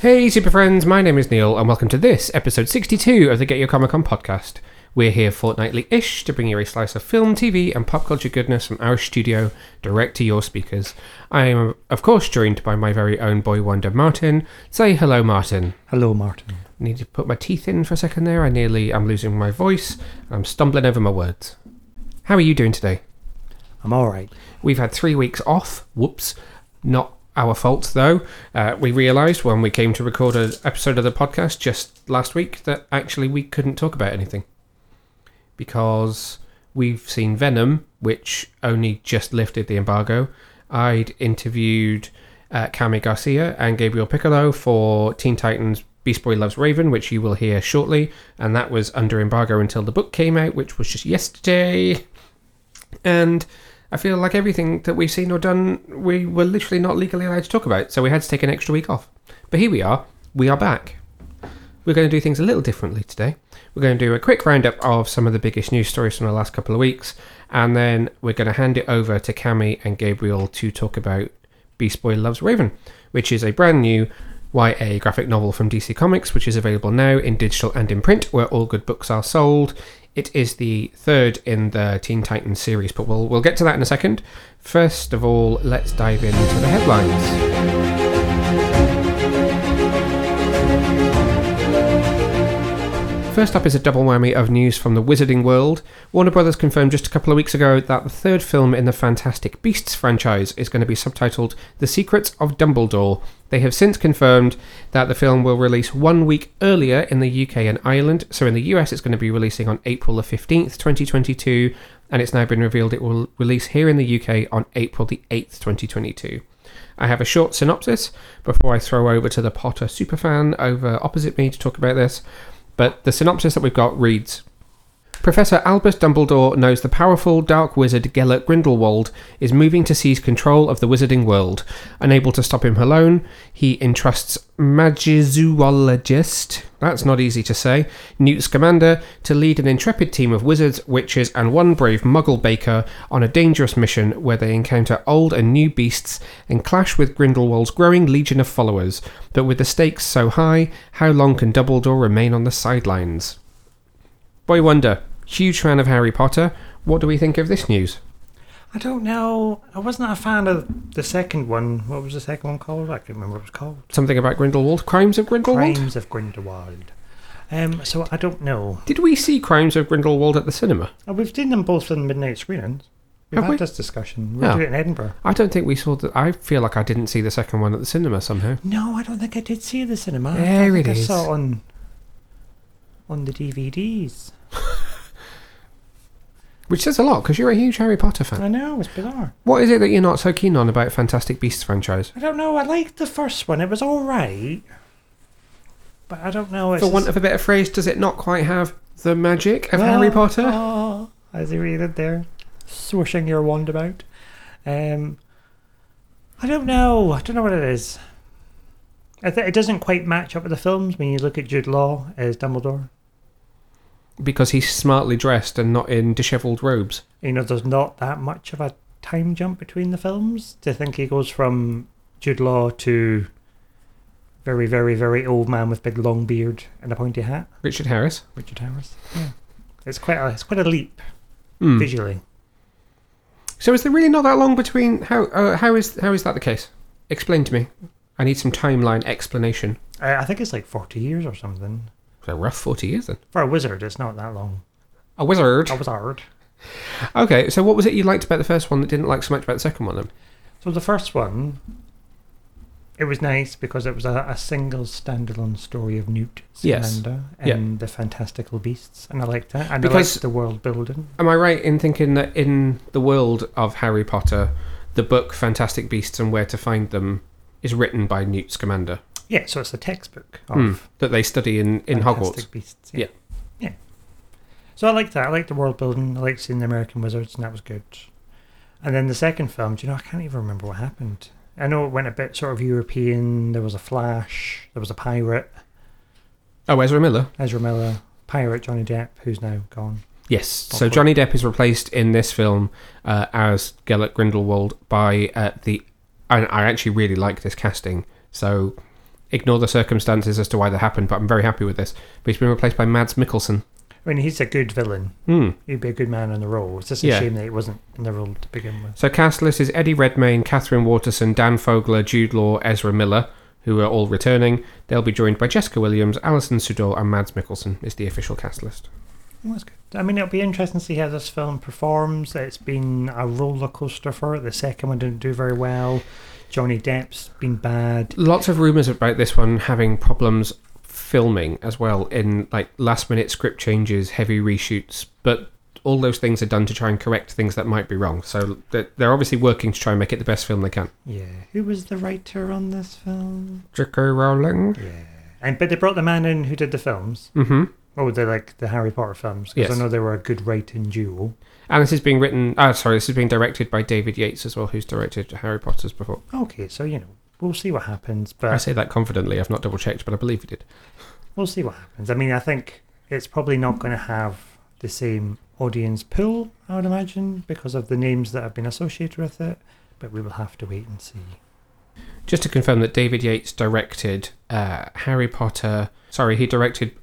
Hey super friends, my name is Neil and welcome to this, episode 62 of the Get Your Comic Con podcast. We're here fortnightly-ish to bring you a slice of film, TV and pop culture goodness from our studio direct to your speakers. I am of course joined by my very own boy wonder Martin. Say hello Martin. Hello Martin. I need to put my teeth in for a second there, I'm losing my voice, I'm stumbling over my words. How are you doing today? I'm alright. We've had 3 weeks off, whoops, not our fault though. We realised when we came to record an episode of the podcast just last week that actually we couldn't talk about anything because we've seen Venom, which only just lifted the embargo. I'd interviewed Cami Garcia and Gabriel Piccolo for Teen Titans: Beast Boy Loves Raven, which you will hear shortly, and that was under embargo until the book came out, which was just yesterday. And I feel like everything that we've seen or done, we were literally not legally allowed to talk about, so we had to take an extra week off. But here we are back. We're going to do things a little differently today. We're going to do a quick roundup of some of the biggest news stories from the last couple of weeks, and then we're going to hand it over to Cami and Gabriel to talk about Beast Boy Loves Raven, which is a brand new YA graphic novel from DC Comics, which is available now in digital and in print, where all good books are sold. It is the third in the Teen Titans series, but we'll get to that in a second. First of all, let's dive into the headlines. First up is a double whammy of news from the Wizarding World. Warner Brothers confirmed just a couple of weeks ago that the third film in the Fantastic Beasts franchise is going to be subtitled The Secrets of Dumbledore. They have since confirmed that the film will release 1 week earlier in the UK and Ireland. So in the US, it's going to be releasing on April the 15th, 2022. And it's now been revealed it will release here in the UK on April the 8th, 2022. I have a short synopsis before I throw over to the Potter superfan over opposite me to talk about this. But the synopsis that we've got reads: Professor Albus Dumbledore knows the powerful dark wizard Gellert Grindelwald is moving to seize control of the wizarding world. Unable to stop him alone, he entrusts magizoologist, that's not easy to say, Newt Scamander to lead an intrepid team of wizards, witches and one brave muggle baker on a dangerous mission where they encounter old and new beasts and clash with Grindelwald's growing legion of followers. But with the stakes so high, how long can Dumbledore remain on the sidelines? Boy wonder, huge fan of Harry Potter. What do we think of this news? I don't know. I wasn't a fan of the second one. What was the second one called? I can't remember what it was called. Something about Grindelwald. Crimes of Grindelwald? Crimes of Grindelwald. So I don't know. Did we see Crimes of Grindelwald at the cinema? Oh, we've seen them both in midnight screenings. We've had this discussion. We'll do it in Edinburgh. I don't think we saw that. I feel like I didn't see the second one at the cinema somehow. No, I don't think I did see it at the cinema. There it is. I saw it on the DVDs. Which says a lot, because you're a huge Harry Potter fan. I know, it's bizarre. What is it that you're not so keen on about Fantastic Beasts franchise? I don't know, I liked the first one, it was alright. But I don't know... For want of a better phrase, does it not quite have the magic of Harry Potter? Oh, as he read it there, swishing your wand about. I don't know what it is. It doesn't quite match up with the films when you look at Jude Law as Dumbledore. Because he's smartly dressed and not in dishevelled robes. You know, there's not that much of a time jump between the films. Do you think he goes from Jude Law to very, very, very old man with big long beard and a pointy hat? Richard Harris. Yeah, it's quite a leap visually. So is there really not that long between? How is that the case? Explain to me. I need some timeline explanation. I think it's like 40 years or something. A rough 40 years then. For a wizard, it's not that long. A wizard. Okay, so what was it you liked about the first one that didn't like so much about the second one then? So the first one, it was nice because it was a single standalone story of Newt Scamander and the fantastical beasts, and I liked that. And because, I liked the world building. Am I right in thinking that in the world of Harry Potter, the book Fantastic Beasts and Where to Find Them is written by Newt Scamander? Yeah, so it's the textbook of that they study in Hogwarts. Beasts, yeah. So I liked that. I liked the world building. I liked seeing the American wizards, and that was good. And then the second film, do you know, I can't even remember what happened. I know it went a bit sort of European. There was a flash. There was a pirate. Oh, Ezra Miller. Pirate Johnny Depp, who's now gone. Yes, Hogwarts. So Johnny Depp is replaced in this film as Gellert Grindelwald by the... And I actually really like this casting, so... Ignore the circumstances as to why that happened, but I'm very happy with this. But he's been replaced by Mads Mikkelsen. I mean, he's a good villain. He'd be a good man in the role. It's just a shame that he wasn't in the role to begin with. So cast list is Eddie Redmayne, Catherine Waterston, Dan Fogler, Jude Law, Ezra Miller, who are all returning. They'll be joined by Jessica Williams, Alison Sudol, and Mads Mikkelsen is the official cast list. Well, that's good. I mean, it'll be interesting to see how this film performs. It's been a roller coaster for it. The second one didn't do very well. Johnny Depp's been bad. Lots of rumours about this one having problems filming as well, in like last minute script changes, heavy reshoots, but all those things are done to try and correct things that might be wrong, so they're obviously working to try and make it the best film they can. Who was the writer on this film? J.K. Rowling. But they brought the man in who did the films. Oh, they're like the Harry Potter films, because I know they were a good writing duo. And this is being directed by David Yates as well, who's directed Harry Potter's before. Okay, so you know, we'll see what happens. But I say that confidently. I've not double-checked, but I believe he did. We'll see what happens. I mean, I think it's probably not going to have the same audience pool, I would imagine, because of the names that have been associated with it. But we will have to wait and see. Just to confirm that David Yates directed Harry Potter... Sorry, he's directed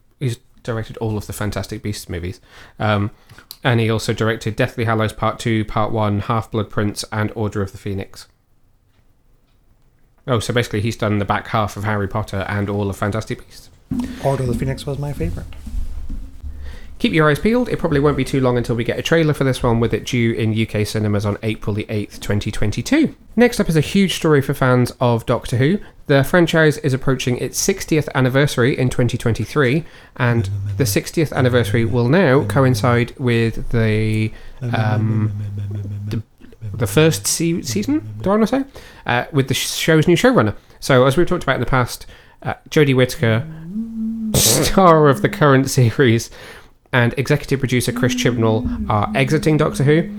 all of the Fantastic Beasts movies. And he also directed Deathly Hallows Part 2, Part 1, Half-Blood Prince, and Order of the Phoenix. Oh, so basically he's done the back half of Harry Potter and all of Fantastic Beasts. Order of the Phoenix was my favourite. Keep your eyes peeled. It probably won't be too long until we get a trailer for this one, with it due in UK cinemas on April the 8th, 2022. Next up is a huge story for fans of Doctor Who. The franchise is approaching its 60th anniversary in 2023, and the 60th anniversary will now coincide with the first season, do I want to say? With the show's new showrunner. So, as we've talked about in the past, Jodie Whittaker, star of the current series, and executive producer Chris Chibnall are exiting Doctor Who.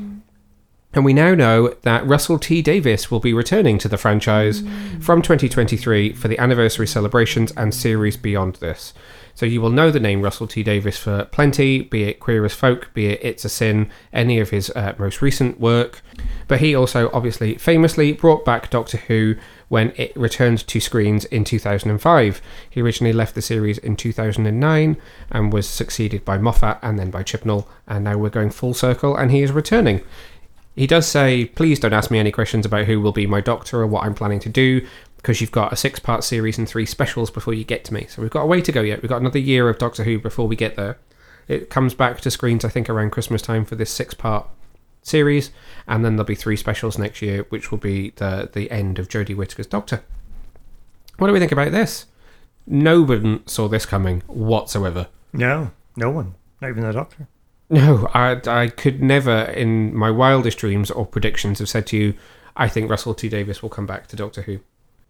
And we now know that Russell T. Davies will be returning to the franchise from 2023 for the anniversary celebrations and series beyond this. So you will know the name Russell T. Davies for plenty, be it Queer as Folk, be it It's a Sin, any of his most recent work. But he also obviously famously brought back Doctor Who when it returned to screens in 2005. He originally left the series in 2009 and was succeeded by Moffat and then by Chibnall. And now we're going full circle and he is returning. He does say, please don't ask me any questions about who will be my doctor or what I'm planning to do, because you've got a 6-part series and 3 specials before you get to me. So we've got a way to go yet. We've got another year of Doctor Who before we get there. It comes back to screens, I think, around Christmas time for this 6-part series, and then there'll be 3 specials next year, which will be the end of Jodie Whittaker's Doctor. What do we think about this? Nobody saw this coming whatsoever. No, no one. Not even the Doctor. No, I could never in my wildest dreams or predictions have said to you, I think Russell T. Davies will come back to Doctor Who.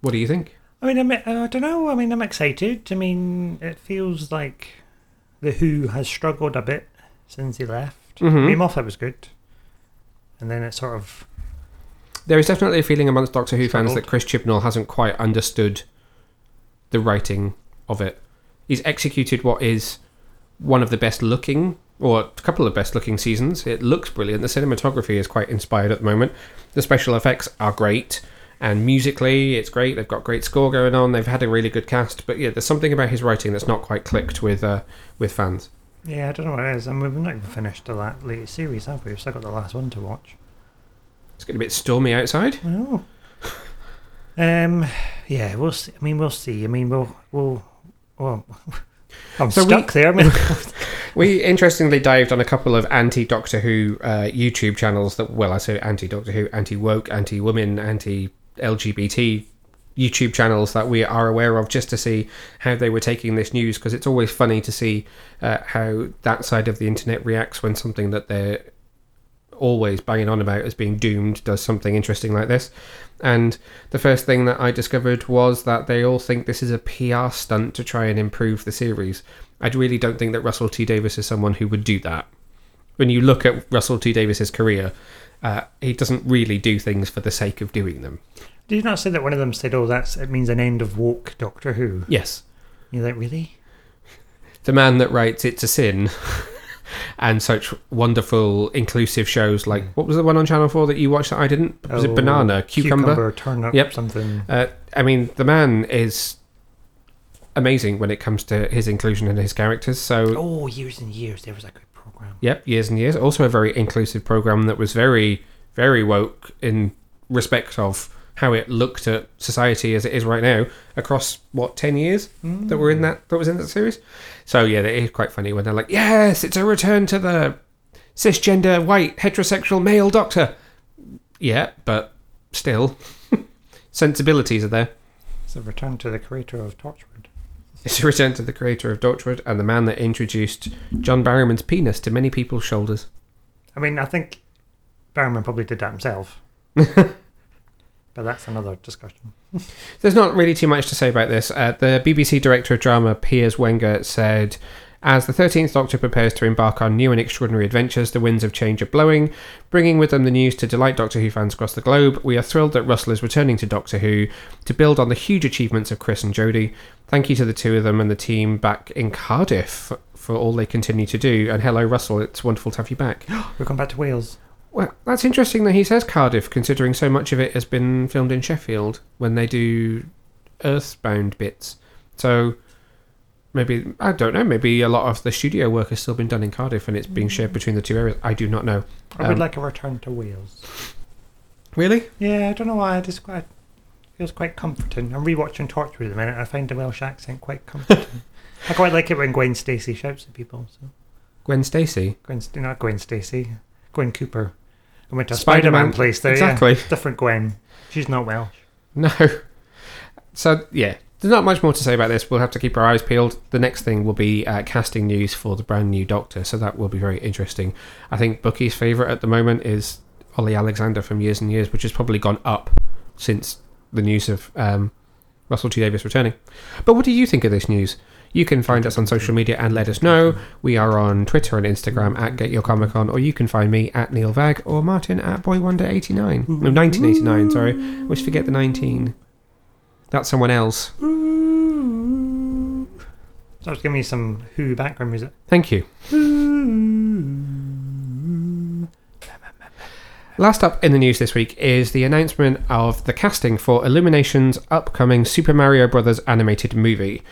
What do you think? I mean, I don't know. I mean, I'm excited. I mean, it feels like The Who has struggled a bit since he left. I mean, Moffat was good. And then it sort of... There is definitely a feeling amongst Doctor Who fans that Chris Chibnall hasn't quite understood the writing of it. He's executed what is one of the best looking... or a couple of best-looking seasons. It looks brilliant. The cinematography is quite inspired at the moment. The special effects are great, and musically it's great. They've got great score going on. They've had a really good cast, but yeah, there's something about his writing that's not quite clicked with fans. Yeah, I don't know what it is. I mean, we've not even finished the latest series, have we? We've still got the last one to watch. It's getting a bit stormy outside. I know. Yeah, we'll see. I mean, we'll see. I mean, we'll I'm so stuck there. I mean... We interestingly dived on a couple of anti-Doctor Who YouTube channels that, well, I say anti-Doctor Who, anti-woke, anti-women, anti-LGBT YouTube channels that we are aware of, just to see how they were taking this news, because it's always funny to see how that side of the internet reacts when something that they're always banging on about as being doomed does something interesting like this. And the first thing that I discovered was that they all think this is a PR stunt to try and improve the series. I really don't think that Russell T. Davies is someone who would do that. When you look at Russell T. Davies' career, he doesn't really do things for the sake of doing them. Did you not say that one of them said, oh, it means an end of woke Doctor Who? Yes. You're like, really? The man that writes It's a Sin and such wonderful, inclusive shows like, what was the one on Channel 4 that you watched that I didn't? Was it Banana? Cucumber? Turnip, something. I mean, the man is... amazing when it comes to his inclusion and his characters. So, Years and Years, there was a good program. Yep, Years and Years, also a very inclusive program that was very, very woke in respect of how it looked at society as it is right now across 10 years that was in that series. So yeah, it is quite funny when they're like, yes, it's a return to the cisgender white heterosexual male doctor. Yeah, but still, sensibilities are there. It's a return to the creator of Torchwood. It's a return to the creator of Torchwood and the man that introduced John Barrowman's penis to many people's shoulders. I mean, I think Barrowman probably did that himself. But that's another discussion. There's not really too much to say about this. The BBC director of drama, Piers Wenger, said, as the 13th Doctor prepares to embark on new and extraordinary adventures, the winds of change are blowing, bringing with them the news to delight Doctor Who fans across the globe. We are thrilled that Russell is returning to Doctor Who to build on the huge achievements of Chris and Jodie. Thank you to the two of them and the team back in Cardiff for all they continue to do. And hello, Russell. It's wonderful to have you back. We're going back to Wales. Well, that's interesting that he says Cardiff, considering so much of it has been filmed in Sheffield when they do Earthbound bits. So maybe, I don't know, maybe a lot of the studio work has still been done in Cardiff and it's being shared between the two areas. I do not know. I would like a return to Wales. Really? Yeah, I don't know why. It feels quite comforting. I'm rewatching Torchwood at the minute and I find the Welsh accent quite comforting. I quite like it when Gwen Stacy shouts at people. So. Gwen Stacy? Not Gwen Stacy. Gwen Cooper. I went to a Spider-Man place there. Exactly. Yeah. Different Gwen. She's not Welsh. No. So, yeah. There's not much more to say about this. We'll have to keep our eyes peeled. The next thing will be casting news for the brand new Doctor. So that will be very interesting. I think Bookie's favourite at the moment is Ollie Alexander from Years and Years, which has probably gone up since the news of Russell T. Davies returning. But what do you think of this news? You can find us on social media and let us know. We are on Twitter and Instagram at GetYourComicCon, or you can find me at Neil Vag or Martin at BoyWonder1989. No, 1989, sorry. I always forget the 19. That's someone else. So I was giving you some Who background music. Thank you. Last up in the news this week is the announcement of the casting for Illumination's upcoming Super Mario Bros. Animated movie.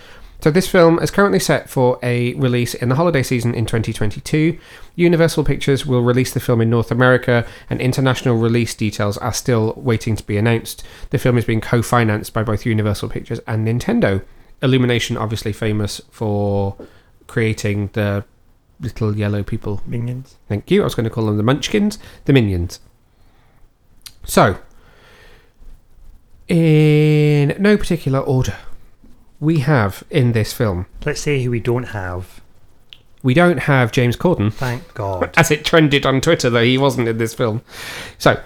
So this film is currently set for a release in the holiday season in 2022. Universal Pictures will release the film in North America, and international release details are still waiting to be announced. The film is being co-financed by both Universal Pictures and Nintendo. Illumination, obviously famous for creating the little yellow people. Minions. Thank you. I was going to call them the Munchkins. The Minions. So, in no particular order, we have in this film. Let's say who we don't have. We don't have James Corden. Thank God. As it trended on Twitter, though, he wasn't in this film. So,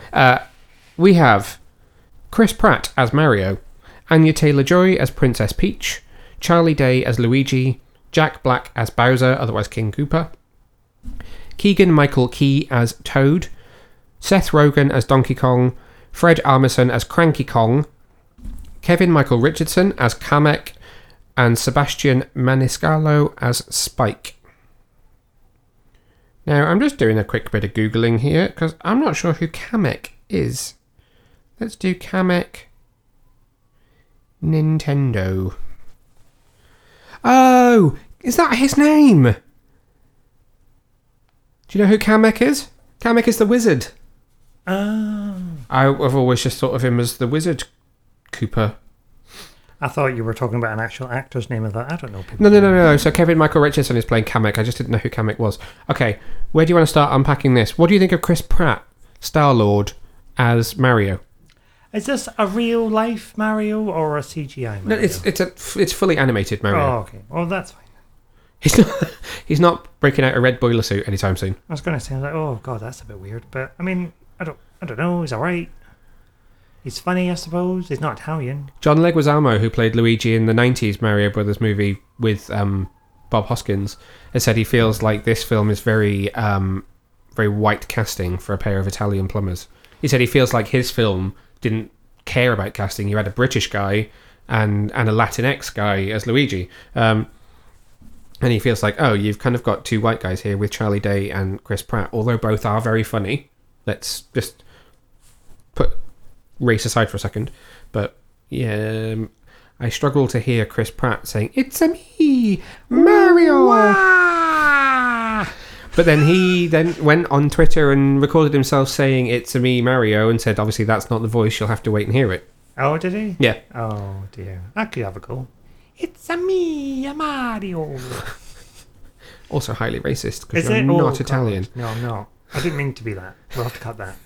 we have Chris Pratt as Mario, Anya Taylor-Joy as Princess Peach, Charlie Day as Luigi, Jack Black as Bowser, otherwise King Koopa, Keegan Michael Key as Toad, Seth Rogen as Donkey Kong, Fred Armisen as Cranky Kong, Kevin Michael Richardson as Kamek, and Sebastian Maniscalco as Spike. Now, I'm just doing a quick bit of Googling here, because I'm not sure who Kamek is. Let's do Kamek Nintendo. Oh! Is that his name? Do you know who Kamek is? Kamek is the wizard. Oh. I've always just thought of him as the wizard Cooper. I thought you were talking about an actual actor's name. I don't know. No. So Kevin Michael Richardson is playing Kamek. I just didn't know who Kamek was. Okay, where do you want to start unpacking this? What do you think of Chris Pratt, Star-Lord, as Mario? Is this a real-life Mario or a CGI Mario? No, it's fully animated Mario. Oh, okay. Well, that's fine. He's not breaking out a red boiler suit anytime soon. I was going to say, like, oh, God, that's a bit weird. But, I mean, I don't know. He's all right. He's funny, I suppose. He's not Italian. John Leguizamo, who played Luigi in the 90s Mario Brothers movie with Bob Hoskins, has said he feels like this film is very very white casting for a pair of Italian plumbers. He said he feels like his film didn't care about casting. You had a British guy and a Latinx guy as Luigi. And he feels like, oh, you've kind of got two white guys here with Charlie Day and Chris Pratt, although both are very funny. Let's just put race aside for a second, but yeah, I struggle to hear Chris Pratt saying, "It's a me, Mario!" Wah! But then he went on Twitter and recorded himself saying, "It's a me, Mario," and said, obviously, that's not the voice. You'll have to wait and hear it. Oh, did he? Yeah. Oh, dear. That could have a go. It's a me, Mario. Also highly racist, because you're not Italian. God. No, I'm not. I didn't mean to be that. We'll have to cut that.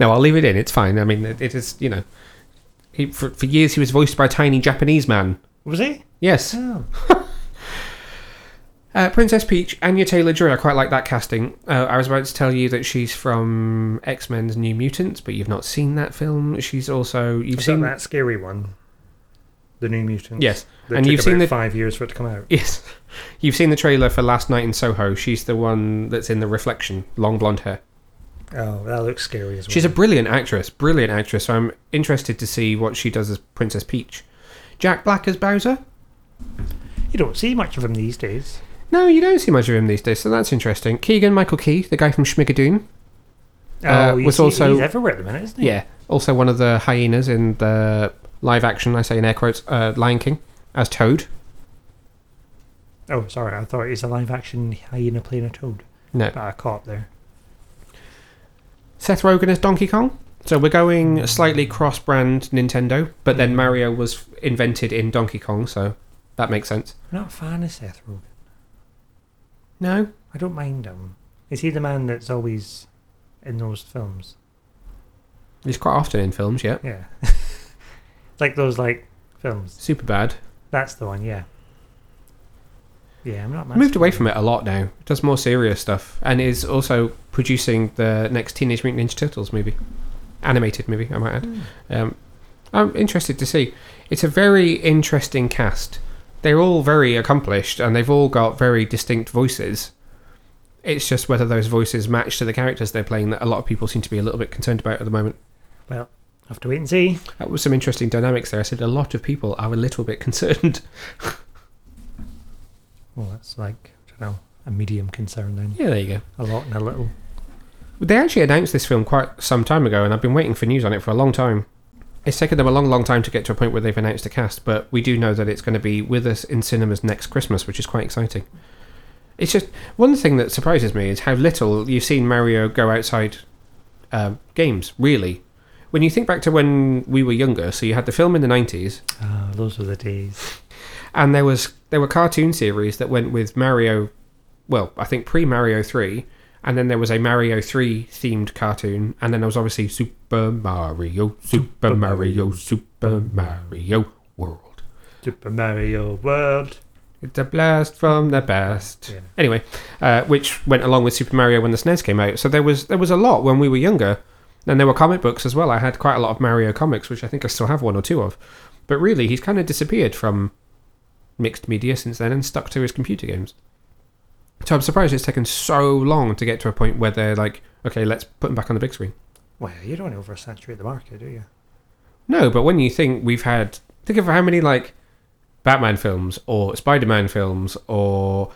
No, I'll leave it in. It's fine. I mean, it is, you know... For years, he was voiced by a tiny Japanese man. Was he? Yes. Oh. Princess Peach, Anya Taylor-Joy. I quite like that casting. I was about to tell you that she's from X-Men's New Mutants, but you've not seen that film. She's also... You've seen that scary one. The New Mutants. Yes. And you've seen 5 years for it to come out. Yes. You've seen the trailer for Last Night in Soho. She's the one that's in The Reflection. Long blonde hair. Oh, that looks scary as well. She's a brilliant actress. So I'm interested to see what she does as Princess Peach. Jack Black as Bowser? You don't see much of him these days. No, you don't see much of him these days, so that's interesting. Keegan Michael Key, the guy from Schmigadoon. He's everywhere at the minute, isn't he? Yeah, also one of the hyenas in the live action, I say in air quotes, Lion King, as Toad. Oh, sorry, I thought it was a live action hyena playing a toad. No. But I caught there. Seth Rogen as Donkey Kong. So we're going slightly cross-brand Nintendo, but then Mario was invented in Donkey Kong, so that makes sense. I'm not a fan of Seth Rogen. No? I don't mind him. Is he the man that's always in those films? He's quite often in films, yeah. Yeah. Like those, films. Superbad. That's the one, yeah. Yeah, I'm not mad. Moved away from it a lot now. Does more serious stuff and is also producing the next Teenage Mutant Ninja Turtles movie. Animated movie, I might add. I'm interested to see. It's a very interesting cast. They're all very accomplished and they've all got very distinct voices. It's just whether those voices match to the characters they're playing that a lot of people seem to be a little bit concerned about at the moment. Well, I'll have to wait and see. That was some interesting dynamics there. I said a lot of people are a little bit concerned. Well, that's a medium concern then. Yeah, there you go. A lot and a little. They actually announced this film quite some time ago, and I've been waiting for news on it for a long time. It's taken them a long, long time to get to a point where they've announced a cast, but we do know that it's going to be with us in cinemas next Christmas, which is quite exciting. It's just one thing that surprises me is how little you've seen Mario go outside games, really. When you think back to when we were younger, so you had the film in the 90s. Ah, those were the days. And there were cartoon series that went with Mario, well, I think pre-Mario 3, and then there was a Mario 3 themed cartoon, and then there was obviously Super Mario World. Super Mario World. It's a blast from the past. Yeah. Anyway, which went along with Super Mario when the SNES came out. So there was a lot when we were younger, and there were comic books as well. I had quite a lot of Mario comics, which I think I still have one or two of. But really, he's kind of disappeared from mixed media since then and stuck to his computer games. So I'm surprised it's taken so long to get to a point where they're like, okay, let's put them back on the big screen. Well, you don't oversaturate the market, do you? No, but when you think we've had... Think of how many, Batman films or Spider-Man films or...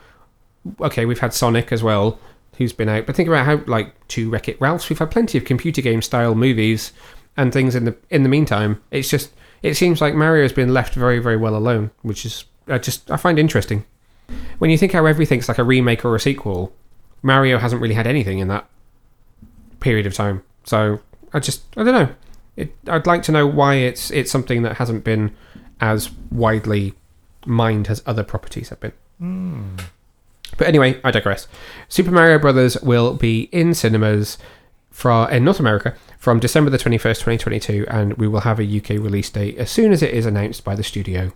Okay, we've had Sonic as well, who's been out. But think about how, 2 Wreck-It Ralphs. We've had plenty of computer game-style movies and things in the meantime. It's just... It seems like Mario's been left very, very well alone, which is... I find interesting. When you think how everything's like a remake or a sequel, Mario hasn't really had anything in that period of time. So I don't know. I'd like to know why it's something that hasn't been as widely mined as other properties have been. But anyway, I digress. Super Mario Brothers will be in cinemas in North America from December the 21st, 2022, and we will have a UK release date as soon as it is announced by the studio.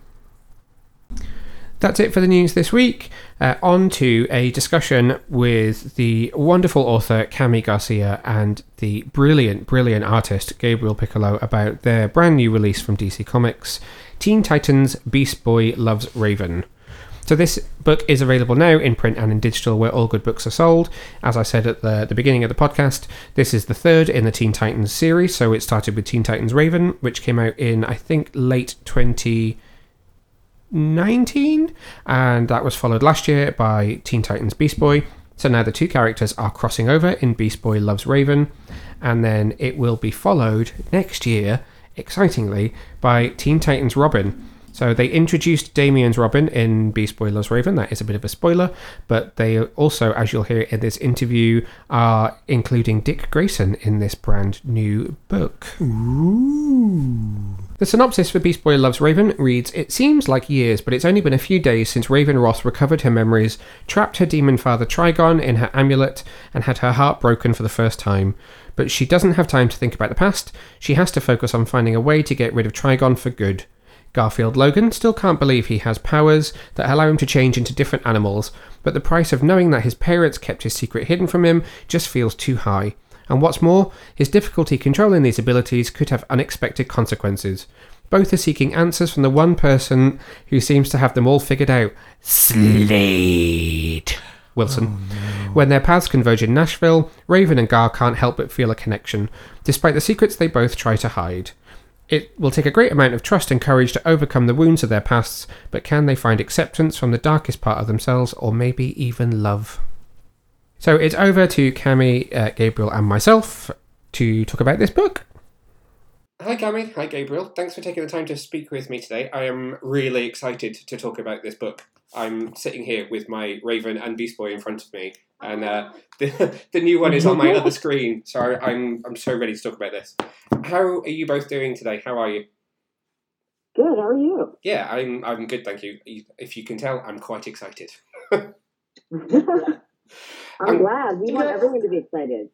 That's it for the news this week. On to a discussion with the wonderful author Cami Garcia and the brilliant, brilliant artist Gabriel Piccolo about their brand new release from DC Comics, Teen Titans: Beast Boy Loves Raven. So this book is available now in print and in digital where all good books are sold. As I said at the beginning of the podcast, this is the third in the Teen Titans series. So it started with Teen Titans Raven, which came out in, I think, late 2019, and that was followed last year by Teen Titans Beast Boy. So now the two characters are crossing over in Beast Boy Loves Raven, and then it will be followed next year excitingly, by Teen Titans Robin. So they introduced Damian's Robin in Beast Boy Loves Raven. That is a bit of a spoiler, but they also, as you'll hear in this interview, are including Dick Grayson in this brand new book. Ooh. The synopsis for Beast Boy Loves Raven reads, "It seems like years, but it's only been a few days since Raven Roth recovered her memories, trapped her demon father Trigon in her amulet, and had her heart broken for the first time. But she doesn't have time to think about the past. She has to focus on finding a way to get rid of Trigon for good. Garfield Logan still can't believe he has powers that allow him to change into different animals, but the price of knowing that his parents kept his secret hidden from him just feels too high. And what's more, his difficulty controlling these abilities could have unexpected consequences. Both are seeking answers from the one person who seems to have them all figured out, Slade Wilson. Oh, no. When their paths converge in Nashville, Raven and Gar can't help but feel a connection, despite the secrets they both try to hide. It will take a great amount of trust and courage to overcome the wounds of their pasts, but can they find acceptance from the darkest part of themselves, or maybe even love?" So it's over to Cami, Gabriel, and myself to talk about this book. Hi Cami, hi Gabriel. Thanks for taking the time to speak with me today. I am really excited to talk about this book. I'm sitting here with my Raven and Beast Boy in front of me, and the new one is on my other screen, so I'm so ready to talk about this. How are you both doing today? How are you? Good, how are you? Yeah, I'm good, thank you. If you can tell, I'm quite excited. I'm glad. We want everyone to be excited.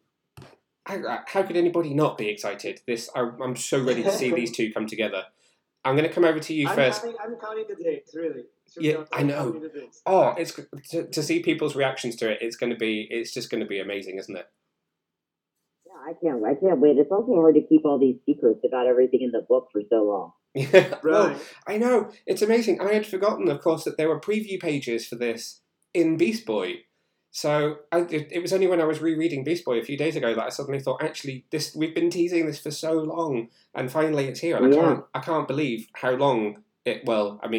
How could anybody not be excited? I'm so ready to see these two come together. I'm going to come over to you first. I'm counting the days, really. Yeah, I know. Oh, it's to see people's reactions to it. It's just going to be amazing, isn't it? Yeah, I can't wait. It's also hard to keep all these secrets about everything in the book for so long. Yeah, right. I know. It's amazing. I had forgotten, of course, that there were preview pages for this in Beast Boy. So it was only when I was rereading Beast Boy a few days ago that I suddenly thought, actually, we've been teasing this for so long, and finally it's here. And yeah. I can't believe how long.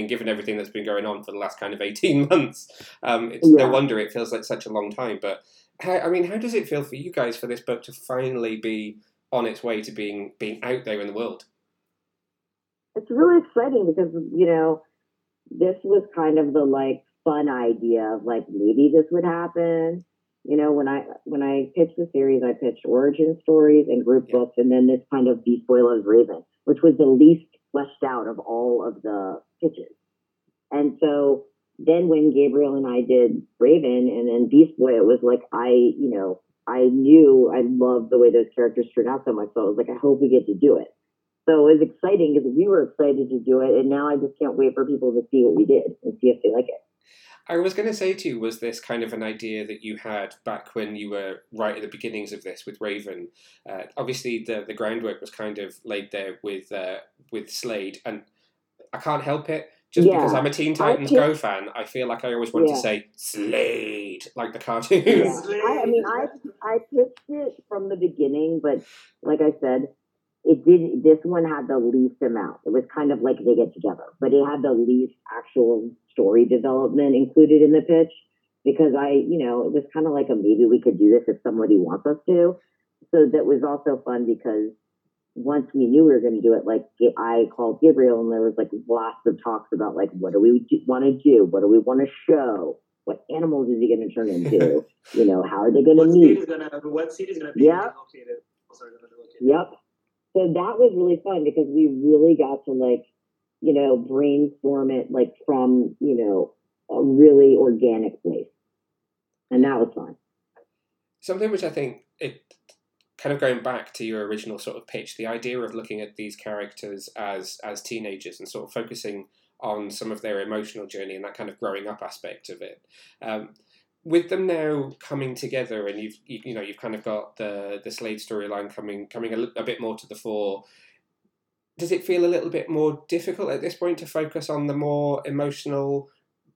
Given everything that's been going on for the last kind of 18 months, no wonder it feels like such a long time. But how does it feel for you guys for this book to finally be on its way to being out there in the world? It's really exciting because, this was kind of the fun idea of maybe this would happen. When I pitched the series, I pitched origin stories and group books, and then this kind of Beast Boy Loves Raven, which was the least fleshed out of all of the pitches. And so then when Gabriel and I did Raven and then Beast Boy, it was I knew I loved the way those characters turned out so much. So it was I hope we get to do it. So it was exciting because we were excited to do it. And now I just can't wait for people to see what we did and see if they like it. I was going to say to you, was this kind of an idea that you had back when you were right at the beginnings of this with Raven? Obviously, the groundwork was kind of laid there with Slade, and I can't help it. Because I'm a Teen Titans Go fan, I feel like I always want to say Slade, like the cartoon. Yeah. I pitched it from the beginning, but like I said, it didn't. This one had the least amount. It was kind of like they get together, but it had the least actual story development included in the pitch because it was kind of maybe we could do this if somebody wants us to. So that was also fun because once we knew we were going to do it, I called Gabriel and there was lots of talks about what do we want to do? What do we want to show? What animals is he going to turn into? How are they going to meet? What seed is going to be located? Yep. So that was really fun because we really got to brainstorm it from a really organic place, and that was fun. Something which I think it kind of going back to your original sort of pitch, the idea of looking at these characters as teenagers and sort of focusing on some of their emotional journey and that kind of growing up aspect of it. With them now coming together, and you've kind of got the Slade storyline coming a bit more to the fore. Does it feel a little bit more difficult at this point to focus on the more emotional,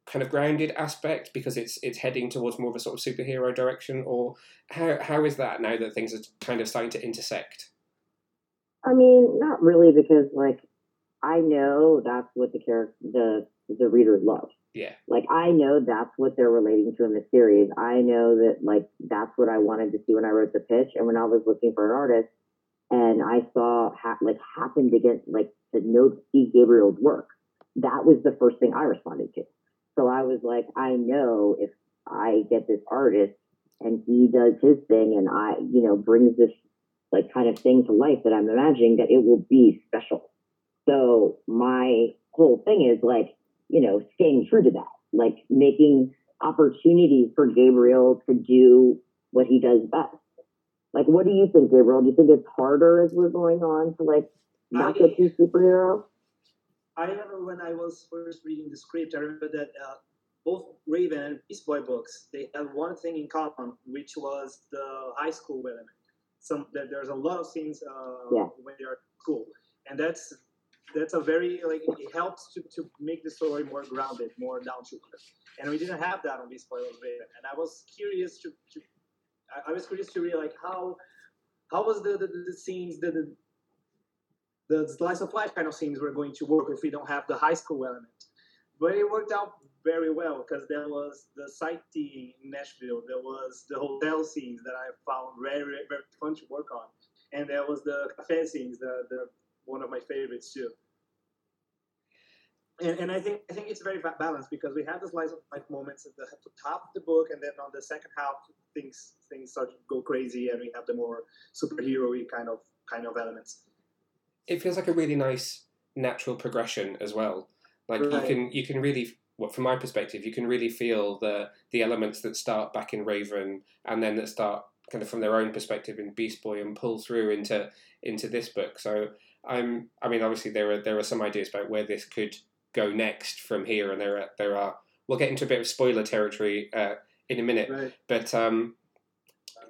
kind of grounded aspect because it's heading towards more of a sort of superhero direction, or how is that now that things are kind of starting to intersect? I mean, not really, because I know that's what the reader loves. Yeah. I know that's what they're relating to in the series. I know that that's what I wanted to see when I wrote the pitch. And when I was looking for an artist, and I saw happened against the notes in Gabriel's work. That was the first thing I responded to. So I was like, I know if I get this artist and he does his thing and I, brings this kind of thing to life that I'm imagining, that it will be special. So my whole thing is staying true to that, making opportunities for Gabriel to do what he does best. What do you think, Gabriel? Do you think it's harder as we're going on to not get too superhero? I remember when I was first reading the script, I remember that both Raven and Beast Boy books, they had one thing in common, which was the high school element. There's a lot of scenes when they are cool, and that's a very it helps to make the story more grounded, more down to earth. And we didn't have that on Beast Boy Loves Raven, and I was curious to read how was the scenes that the slice of life kind of scenes were going to work if we don't have the high school element. But it worked out very well, because there was the sightseeing in Nashville, there was the hotel scenes that I found very, very fun to work on, and there was the cafe scenes, the one of my favorites too. And I think it's very balanced, because we have the slice of life moments at the top of the book, and then on the second half things start to go crazy, and we have the more superhero-y kind of elements. It feels like a really nice natural progression as well. Right. you can really, from my perspective, you can really feel the elements that start back in Raven and then that start kind of from their own perspective in Beast Boy and pull through into this book. So obviously there are some ideas about where this could go next from here, and there are we'll get into a bit of spoiler territory in a minute, right. But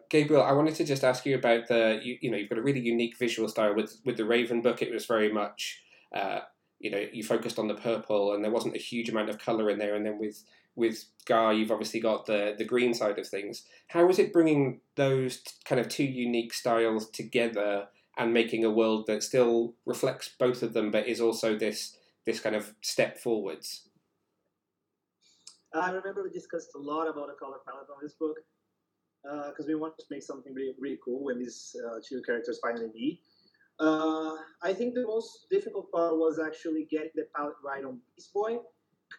Gabriel, I wanted to just ask you about you've got a really unique visual style with the Raven book. It was very much you focused on the purple, and there wasn't a huge amount of colour in there, and then with Gar you've obviously got the green side of things. How was it bringing those kind of two unique styles together and making a world that still reflects both of them but is also this kind of step forwards? I remember we discussed a lot about the color palette on this book, because we wanted to make something really, really cool when these two characters finally meet. I think the most difficult part was actually getting the palette right on Beast Boy,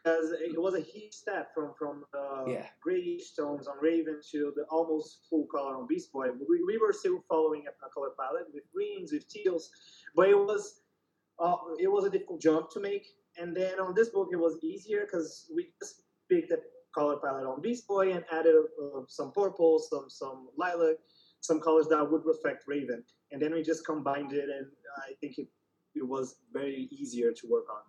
because it was a huge step from grayish tones on Raven to the almost full color on Beast Boy. We were still following a color palette with greens, with teals, but it was a difficult job to make. And then on this book it was easier, because we just picked a color palette on Beast Boy and added some purple, some lilac, some colors that would reflect Raven. And then we just combined it, and I think it was very easier to work on.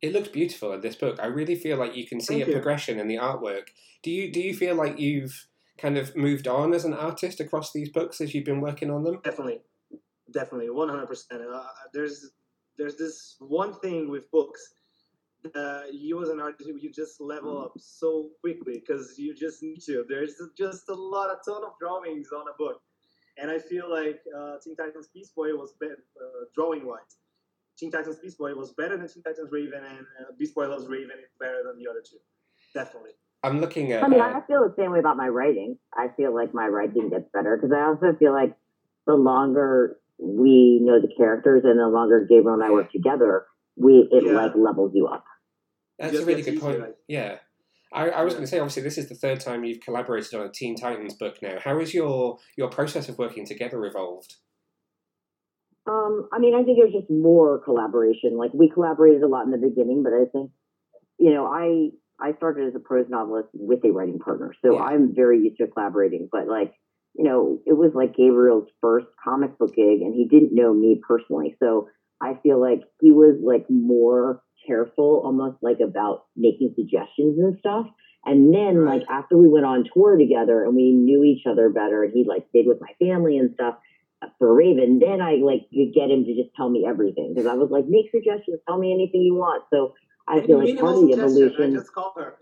It looks beautiful in this book. I really feel like you can see progression in the artwork. Do you feel like you've kind of moved on as an artist across these books as you've been working on them? Definitely, 100%. There's this one thing with books. You as an artist, you just level up so quickly, because you just need to. There's just a ton of drawings on a book. And I feel like Teen Titans Beast Boy was better, drawing-wise. Teen Titans Beast Boy was better than Teen Titans Raven, and Beast Boy Loves Raven is better than the other two. Definitely. I'm looking at... I feel the same way about my writing. I feel like my writing gets better, because I also feel like the longer we know the characters and the longer Gabriel and I work together, levels you up. That's a really good point. Yeah. I was going to say, obviously, this is the third time you've collaborated on a Teen Titans book now. How has your process of working together evolved? I think there's just more collaboration. We collaborated a lot in the beginning, but I think, I started as a prose novelist with a writing partner, so I'm very used to collaborating. But, it was Gabriel's first comic book gig, and he didn't know me personally, so I feel like he was, more careful, almost about making suggestions and stuff. And then after we went on tour together and we knew each other better, and he stayed with my family and stuff for Raven, then I could get him to just tell me everything, because I was make suggestions, tell me anything you want. So I feel part of the evolution. I just call her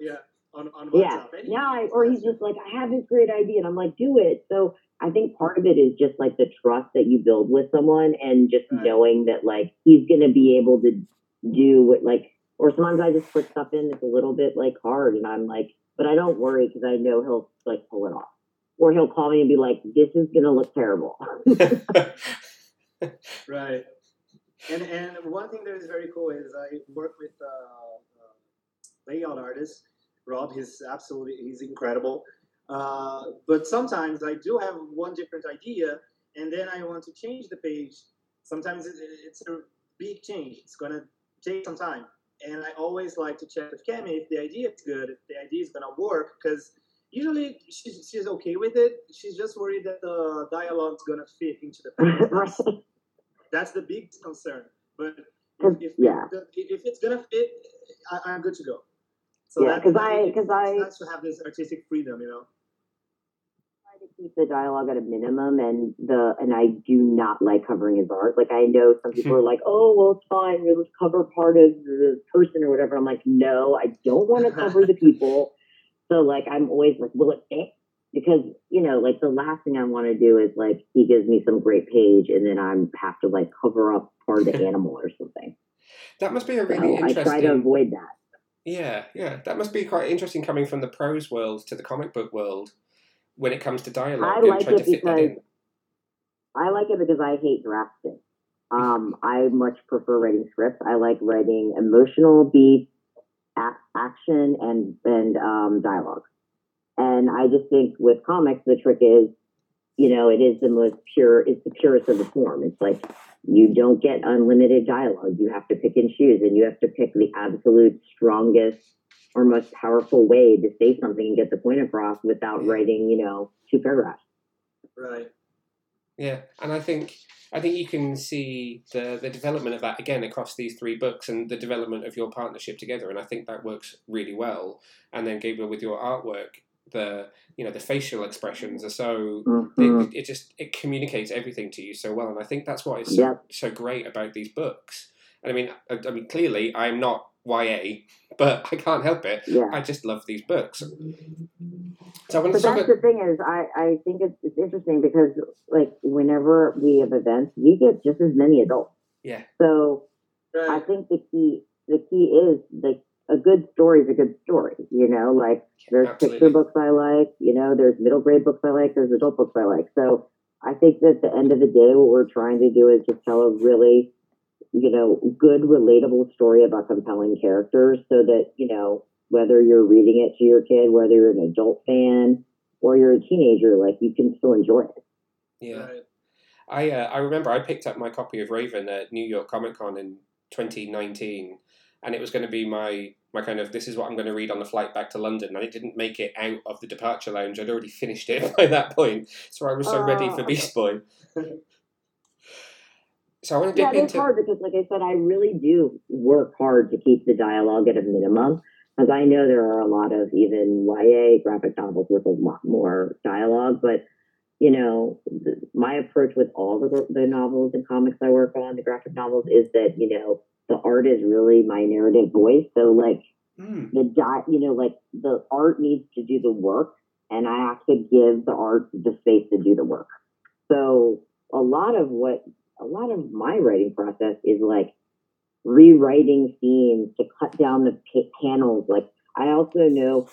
on WhatsApp. Yeah. He's just I have this great idea, and I'm do it. So I think part of it is just the trust that you build with someone, and just knowing that he's gonna be able to do what or sometimes I just put stuff in that's a little bit hard, and I'm but I don't worry, because I know he'll pull it off, or he'll call me and be this is gonna look terrible. Right. And one thing that is very cool is I work with layout artist Rob. He's incredible. But sometimes I do have one different idea, and then I want to change the page. Sometimes it's a big change. It's going to take some time. And I always like to check with Cami if the idea is good, if the idea is going to work, because usually she's okay with it. She's just worried that the dialogue's going to fit into the page. That's the big concern. But if it's going to fit, I'm good to go. So that's to have this artistic freedom, you know. To keep the dialogue at a minimum, and I do not like covering his art. Like, I know some people are like, oh, well, it's fine, we'll just cover part of the person or whatever. I'm like, no, I don't want to cover the people. So, like, I'm always like, will it fit? Because, you know, like, the last thing I want to do is, like, he gives me some great page, and then I have to, like, cover up part of the animal or something. That must be a really interesting... I try to avoid that. Yeah. That must be quite interesting coming from the prose world to the comic book world. When it comes to dialogue, I like it because I hate drafting. I much prefer writing scripts. I like writing emotional beats, action, and dialogue. And I just think with comics, the trick is, you know, it is the most pure. It's the purest of the form. It's like you don't get unlimited dialogue. You have to pick and choose, and you have to pick the absolute strongest or most powerful way to say something and get the point across without writing, you know, two paragraphs. Right. Yeah, and I think you can see the development of that, again, across these three books and the development of your partnership together, and I think that works really well. And then, Gabriel, with your artwork, the facial expressions are so... Mm-hmm. It communicates everything to you so well, and I think that's what is so great about these books. And I mean, clearly, I'm not... YA, but I can't help it. Yeah. I just love these books. So the thing is, I think it's interesting because, like, whenever we have events, we get just as many adults. Yeah. So I think the key is, like, a good story is a good story. You know, like, there's picture books I like. You know, there's middle grade books I like. There's adult books I like. So I think that at the end of the day, what we're trying to do is just tell a really, you know, good, relatable story about compelling characters so that, you know, whether you're reading it to your kid, whether you're an adult fan or you're a teenager, like, you can still enjoy it. Yeah. I remember I picked up my copy of Raven at New York Comic Con in 2019, and it was going to be my kind of, this is what I'm going to read on the flight back to London, and it didn't make it out of the departure lounge. I'd already finished it by that point, so I was so ready for Beast Boy. So I want to dip into... it's hard because, like I said, I really do work hard to keep the dialogue at a minimum, because I know there are a lot of even YA graphic novels with a lot more dialogue. But, you know, my approach with all the novels and comics I work on, the graphic novels, is that, you know, the art is really my narrative voice. So, like, the art needs to do the work, and I have to give the art the space to do the work. So a lot of my writing process is, like, rewriting themes to cut down the panels. Like, I also know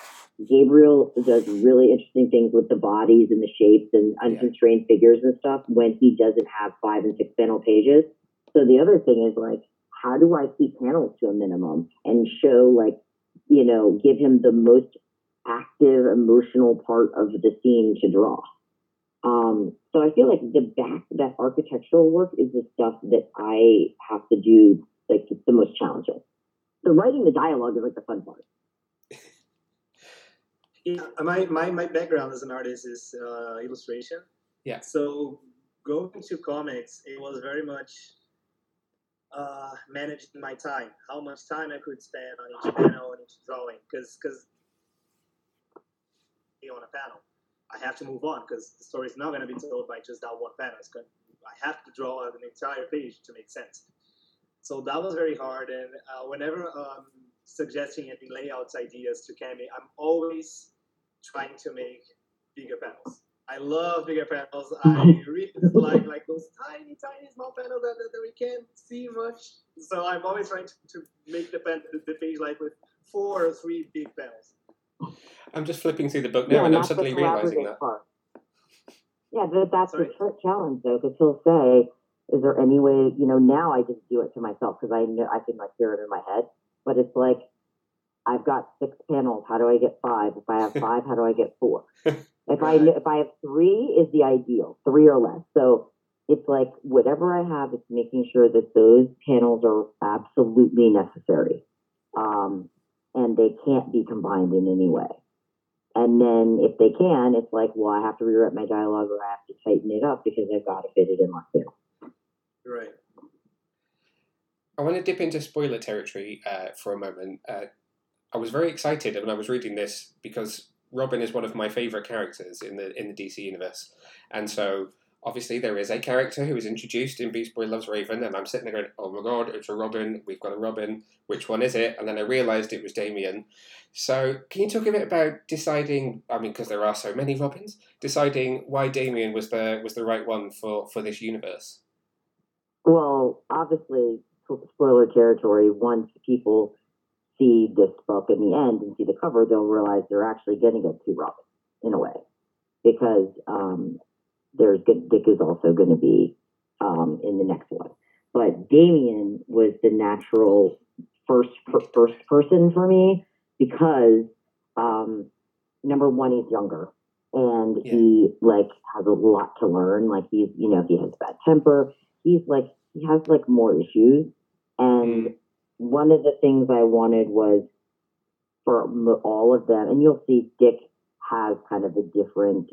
Gabriel does really interesting things with the bodies and the shapes and unconstrained figures and stuff when he doesn't have 5 and 6 panel pages. So the other thing is, like, how do I keep panels to a minimum and show, like, you know, give him the most active emotional part of the scene to draw? So I feel like that architectural work is the stuff that I have to do, like, it's the most challenging. So writing the dialogue is, like, the fun part. Yeah, my background as an artist is illustration. Yeah. So going to comics, it was very much managing my time, how much time I could spend on each panel and each drawing, because you're on a panel. I have to move on because the story is not going to be told by just that one panel. I have to draw an entire page to make sense. So that was very hard. And whenever I'm suggesting any layouts ideas to Cami, I'm always trying to make bigger panels. I love bigger panels. I really like those tiny, tiny small panels that we can't see much. So I'm always trying to make the page like with 4 or 3 big panels. I'm just flipping through the book now, and I'm suddenly realizing that. Part. Yeah, but that's the challenge, though, because he'll say, is there any way, you know, now I just do it to myself because I know I can like hear it in my head, but it's like, I've got 6 panels. How do I get 5? If I have 5, how do I get 4? If I have 3 is the ideal, 3 or less. So it's like whatever I have, it's making sure that those panels are absolutely necessary. And they can't be combined in any way. And then if they can, it's like, well, I have to rewrite my dialogue or I have to tighten it up because I've got to fit it in my panel. Right. I want to dip into spoiler territory for a moment. I was very excited when I was reading this because Robin is one of my favourite characters in the DC universe. And so, obviously, there is a character who is introduced in Beast Boy Loves Raven, and I'm sitting there going, oh my god, it's a Robin, we've got a Robin, which one is it? And then I realised it was Damian. So, can you talk a bit about deciding, I mean, because there are so many Robins, deciding why Damian was the right one for this universe? Well, obviously, spoiler territory, once people see this book in the end and see the cover, they'll realize they're actually getting it to Robin in a way, because Dick is also going to be in the next one. But Damian was the natural first person for me because number one, he's younger and he like has a lot to learn. Like he's, you know, he has a bad temper. He has like more issues and. One of the things I wanted was for all of them, and you'll see Dick has kind of a different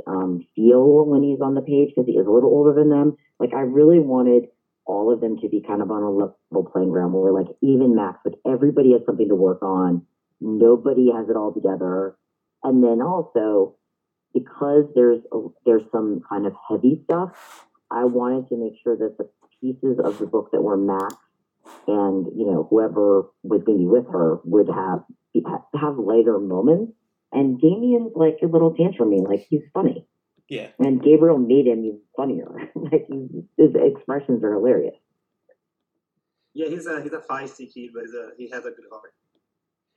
feel when he's on the page because he is a little older than them. Like, I really wanted all of them to be kind of on a level playing ground where, like, even Max, like, everybody has something to work on. Nobody has it all together. And then also, because there's some kind of heavy stuff, I wanted to make sure that the pieces of the book that were Max and, you know, whoever was going to be with her would have lighter moments. And Damian's like a little tantrumy, like he's funny. Yeah. And Gabriel made him even funnier. Like his expressions are hilarious. Yeah, he's a feisty kid, but he has a good heart.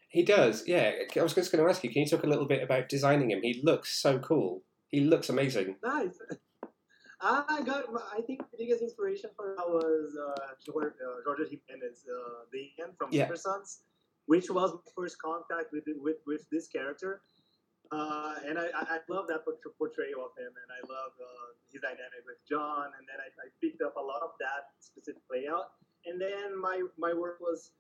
He does, yeah. I was just going to ask you, can you talk a little bit about designing him? He looks so cool. He looks amazing. Nice. I think the biggest inspiration for that was Roger Jimenez, the Ian from Super Sons, which was my first contact with this character. And I love that portrayal of him, and I love his dynamic with John, and then I picked up a lot of that specific layout. And then my work was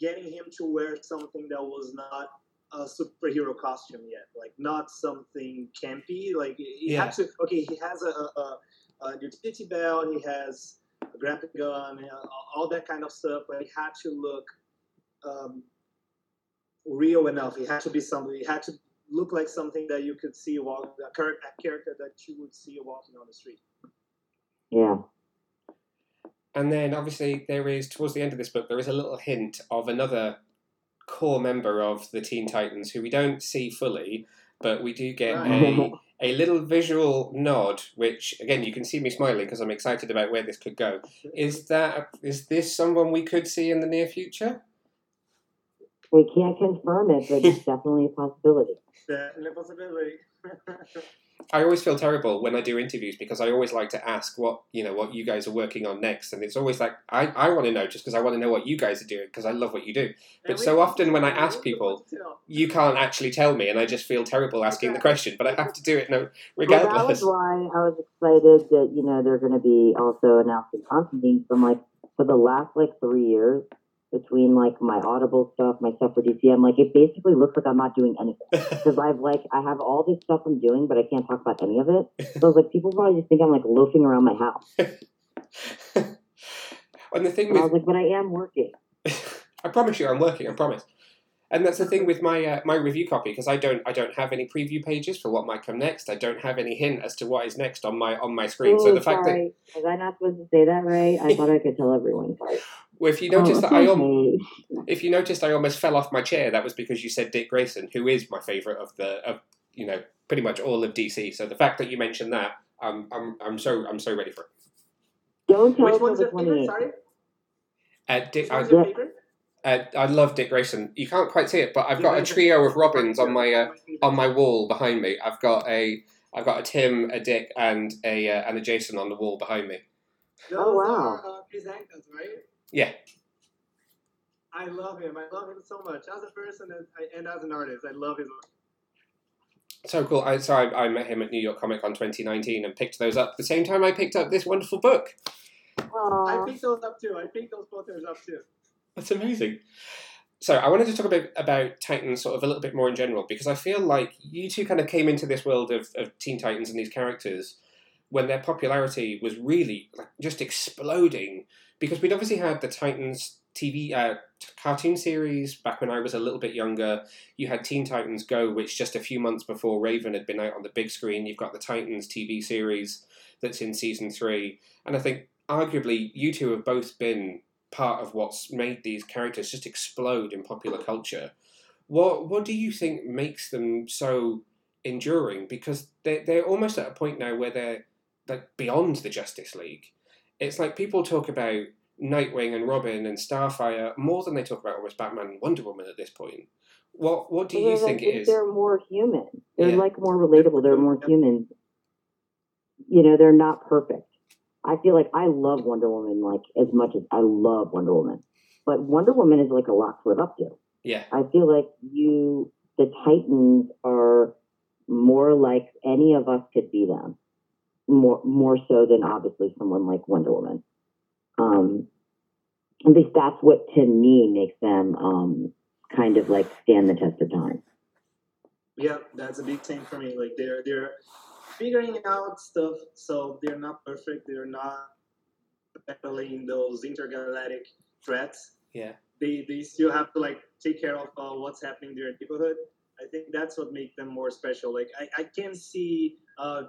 getting him to wear something that was not a superhero costume yet, like not something campy. Like he has a utility belt, he has a grappling gun, all that kind of stuff. But he had to look real enough. He had to be something. He had to look like something that you could see a character that you would see walking on the street. Yeah. And then obviously there is towards the end of this book there is a little hint of another core member of the Teen Titans who we don't see fully, but we do get a little visual nod, which again you can see me smiling because I'm excited about where this could go. Is this someone we could see in the near future? We can't confirm it, but it's definitely a possibility. Definitely a possibility. I always feel terrible when I do interviews because I always like to ask what you guys are working on next, and it's always like I want to know just because I want to know what you guys are doing because I love what you do. But so often when I ask people, you can't actually tell me, and I just feel terrible asking the question. But I have to do it regardless. Well, that was why I was excited that they're going to be also announcing Constantine from like for the last like 3 years. Between like my Audible stuff, my stuff for DC, I'm like, it basically looks like I'm not doing anything because I have all this stuff I'm doing, but I can't talk about any of it. So I was like, people probably just think I'm like loafing around my house. And the thing I was like, but I am working. I promise you, I'm working. I promise. And that's the thing with my my review copy because I don't have any preview pages for what might come next. I don't have any hint as to what is next on my screen. Ooh, so the fact that was I not supposed to say that right? I thought I could tell everyone. Well, if you noticed I almost fell off my chair, that was because you said Dick Grayson, who is my favorite of pretty much all of DC. So the fact that you mentioned that, I'm so ready for it. Don't tell us the 28th. Sorry, Dick. I love Dick Grayson. You can't quite see it, but I've got a trio of Robins on my wall behind me. I've got a Tim, a Dick, and a Jason on the wall behind me. Those are his actors, right? Yeah. I love him. I love him so much. As a person and as an artist, I love his work. So cool. I met him at New York Comic Con 2019 and picked those up the same time I picked up this wonderful book. Aww. I picked those up too. I picked those posters up too. That's amazing. So I wanted to talk a bit about Titans sort of a little bit more in general, because I feel like you two kind of came into this world of Teen Titans and these characters when their popularity was really like just exploding, because we'd obviously had the Titans TV cartoon series back when I was a little bit younger. You had Teen Titans Go, which just a few months before Raven had been out on the big screen. You've got the Titans TV series that's in season 3. And I think arguably you two have both been part of what's made these characters just explode in popular culture. What do you think makes them so enduring? Because they're almost at a point now where they're like beyond the Justice League. It's like people talk about Nightwing and Robin and Starfire more than they talk about almost Batman and Wonder Woman at this point. What do you think it is? They're more human. They're like more relatable. They're more human. You know, they're not perfect. I feel like I love Wonder Woman like as much as I love Wonder Woman. But Wonder Woman is like a lot to live up to. Yeah. I feel like the Titans are more like any of us could be them. More so than obviously someone like Wonder Woman. At least that's what to me makes them kind of like stand the test of time. Yeah, that's a big thing for me. Like they're figuring out stuff, so they're not perfect. They're not battling those intergalactic threats. Yeah, they still have to like take care of what's happening in their neighborhood. I think that's what makes them more special. Like I can see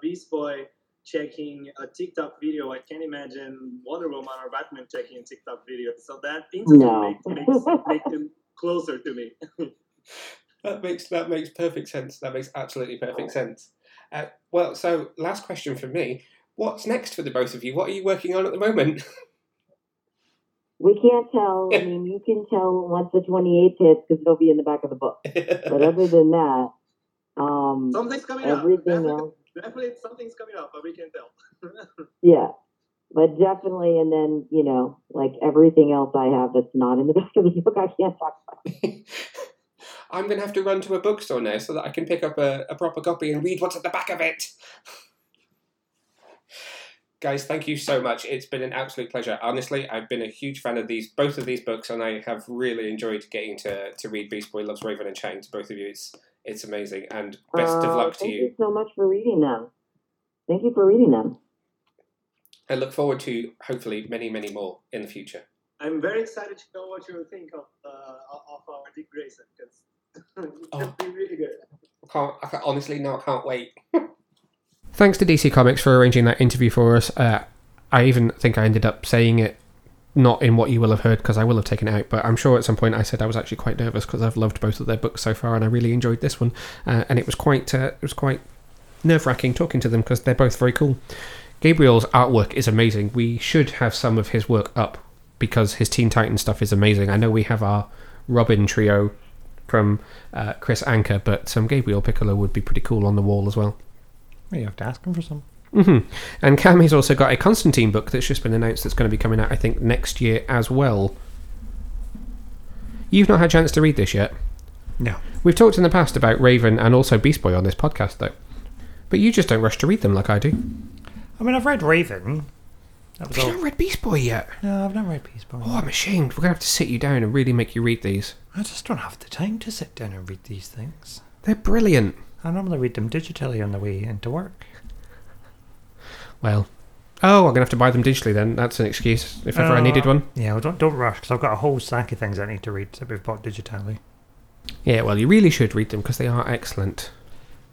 Beast Boy checking a TikTok video. I can't imagine Wonder Woman or Batman checking a TikTok video. So that makes them closer to me. That makes perfect sense. That makes absolutely perfect sense. Well, so last question from me. What's next for the both of you? What are you working on at the moment? We can't tell. I mean, you can tell once the 28th hits because it'll be in the back of the book. But other than that, something's coming up. Definitely something's coming up, but we can tell. Yeah, but definitely. And then, you know, like everything else I have that's not in the back of the book, I can't talk about. I'm going to have to run to a bookstore now so that I can pick up a proper copy and read what's at the back of it. Guys, thank you so much. It's been an absolute pleasure. Honestly, I've been a huge fan of both of these books, and I have really enjoyed getting to read Beast Boy Loves Raven and chatting to both of you. It's amazing, and best of luck to you. Thank you so much for reading them. Thank you for reading them. I look forward to, hopefully, many, many more in the future. I'm very excited to know what you think of our Dick Grayson, because it's been really good. I can't wait. Thanks to DC Comics for arranging that interview for us. I even think I ended up saying it not in what you will have heard, because I will have taken it out, but I'm sure at some point I said I was actually quite nervous because I've loved both of their books so far and I really enjoyed this one, and it was quite nerve-wracking talking to them because they're both very cool. Gabriel's artwork is amazing. We should have some of his work up because his Teen Titans stuff is amazing. I know we have our Robin trio from Chris Anker, but some Gabriel Piccolo would be pretty cool on the wall as well. You have to ask him for some. Mm-hmm. And Cami's also got a Constantine book that's just been announced that's going to be coming out, I think, next year as well. You've not had a chance to read this yet? No. We've talked in the past about Raven and also Beast Boy on this podcast, though. But you just don't rush to read them like I do. I mean, I've read Raven. Have you not read Beast Boy yet? No, I've not read Beast Boy. Oh, I'm ashamed. We're going to have to sit you down and really make you read these. I just don't have the time to sit down and read these things. They're brilliant. I normally read them digitally on the way into work. Well, I'm going to have to buy them digitally then. That's an excuse, if ever I needed one. Yeah, well, don't rush, because I've got a whole stack of things I need to read that we've bought digitally. Yeah, well, you really should read them, because they are excellent.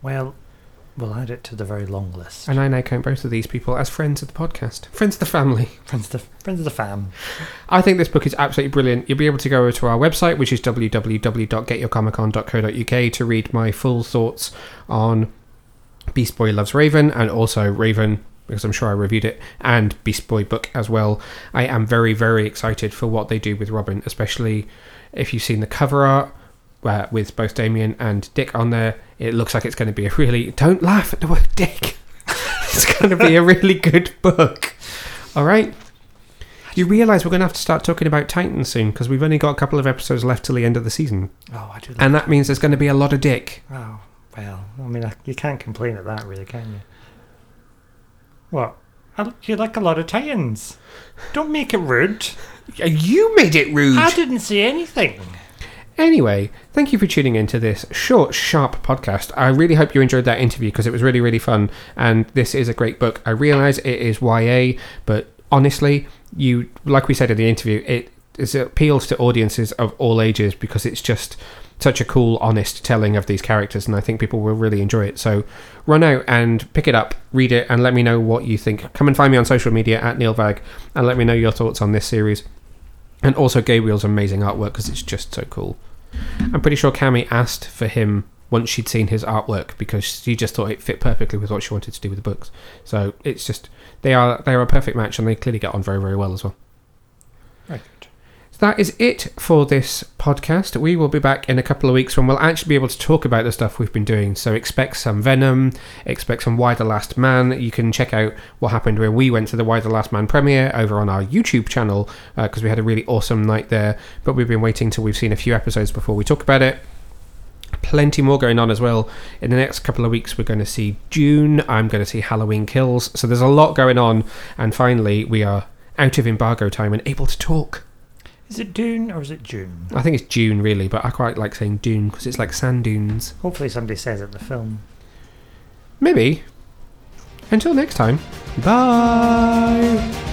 Well, we'll add it to the very long list. And I now count both of these people as friends of the podcast. Friends of the family. Friends of the fam. I think this book is absolutely brilliant. You'll be able to go over to our website, which is www.getyourcomicon.co.uk, to read my full thoughts on Beast Boy Loves Raven, and also Raven, because I'm sure I reviewed it, and Beast Boy book as well. I am very, very excited for what they do with Robin, especially if you've seen the cover art with both Damian and Dick on there. It looks like it's going to be a really... Don't laugh at the word Dick. It's going to be a really good book. All right. You realise we're going to have to start talking about Titans soon, because we've only got a couple of episodes left till the end of the season. Oh, I do. And that means there's going to be a lot of Dick. Oh, well, I mean, you can't complain at that, really, can you? What? You like a lot of Titans. Don't make it rude. You made it rude. I didn't say anything. Anyway, thank you for tuning in to this short, sharp podcast. I really hope you enjoyed that interview, because it was really, really fun. And this is a great book. I realise it is YA, but honestly, you, like we said in the interview, it appeals to audiences of all ages, because it's just such a cool, honest telling of these characters, and I think people will really enjoy it. So run out and pick it up, read it, and let me know what you think. Come and find me on social media at Neil Vag, and let me know your thoughts on this series, and also Gabriel's amazing artwork, because it's just so cool. I'm pretty sure Cami asked for him once she'd seen his artwork, because she just thought it fit perfectly with what she wanted to do with the books. So it's just, they are a perfect match, and they clearly get on very, very well as well. Right. So that is it for this podcast. We will be back in a couple of weeks when we'll actually be able to talk about the stuff we've been doing. So expect some Venom, expect some Why the Last Man. You can check out what happened when we went to the Why the Last Man premiere over on our YouTube channel, because we had a really awesome night there, but we've been waiting till we've seen a few episodes before we talk about it. Plenty more going on as well. In the next couple of weeks, we're going to see Dune. I'm going to see Halloween Kills. So there's a lot going on. And finally, we are out of embargo time and able to talk. Is it Dune or is it June? I think it's June, really. But I quite like saying Dune, because it's like sand dunes. Hopefully somebody says it in the film. Maybe. Until next time. Bye.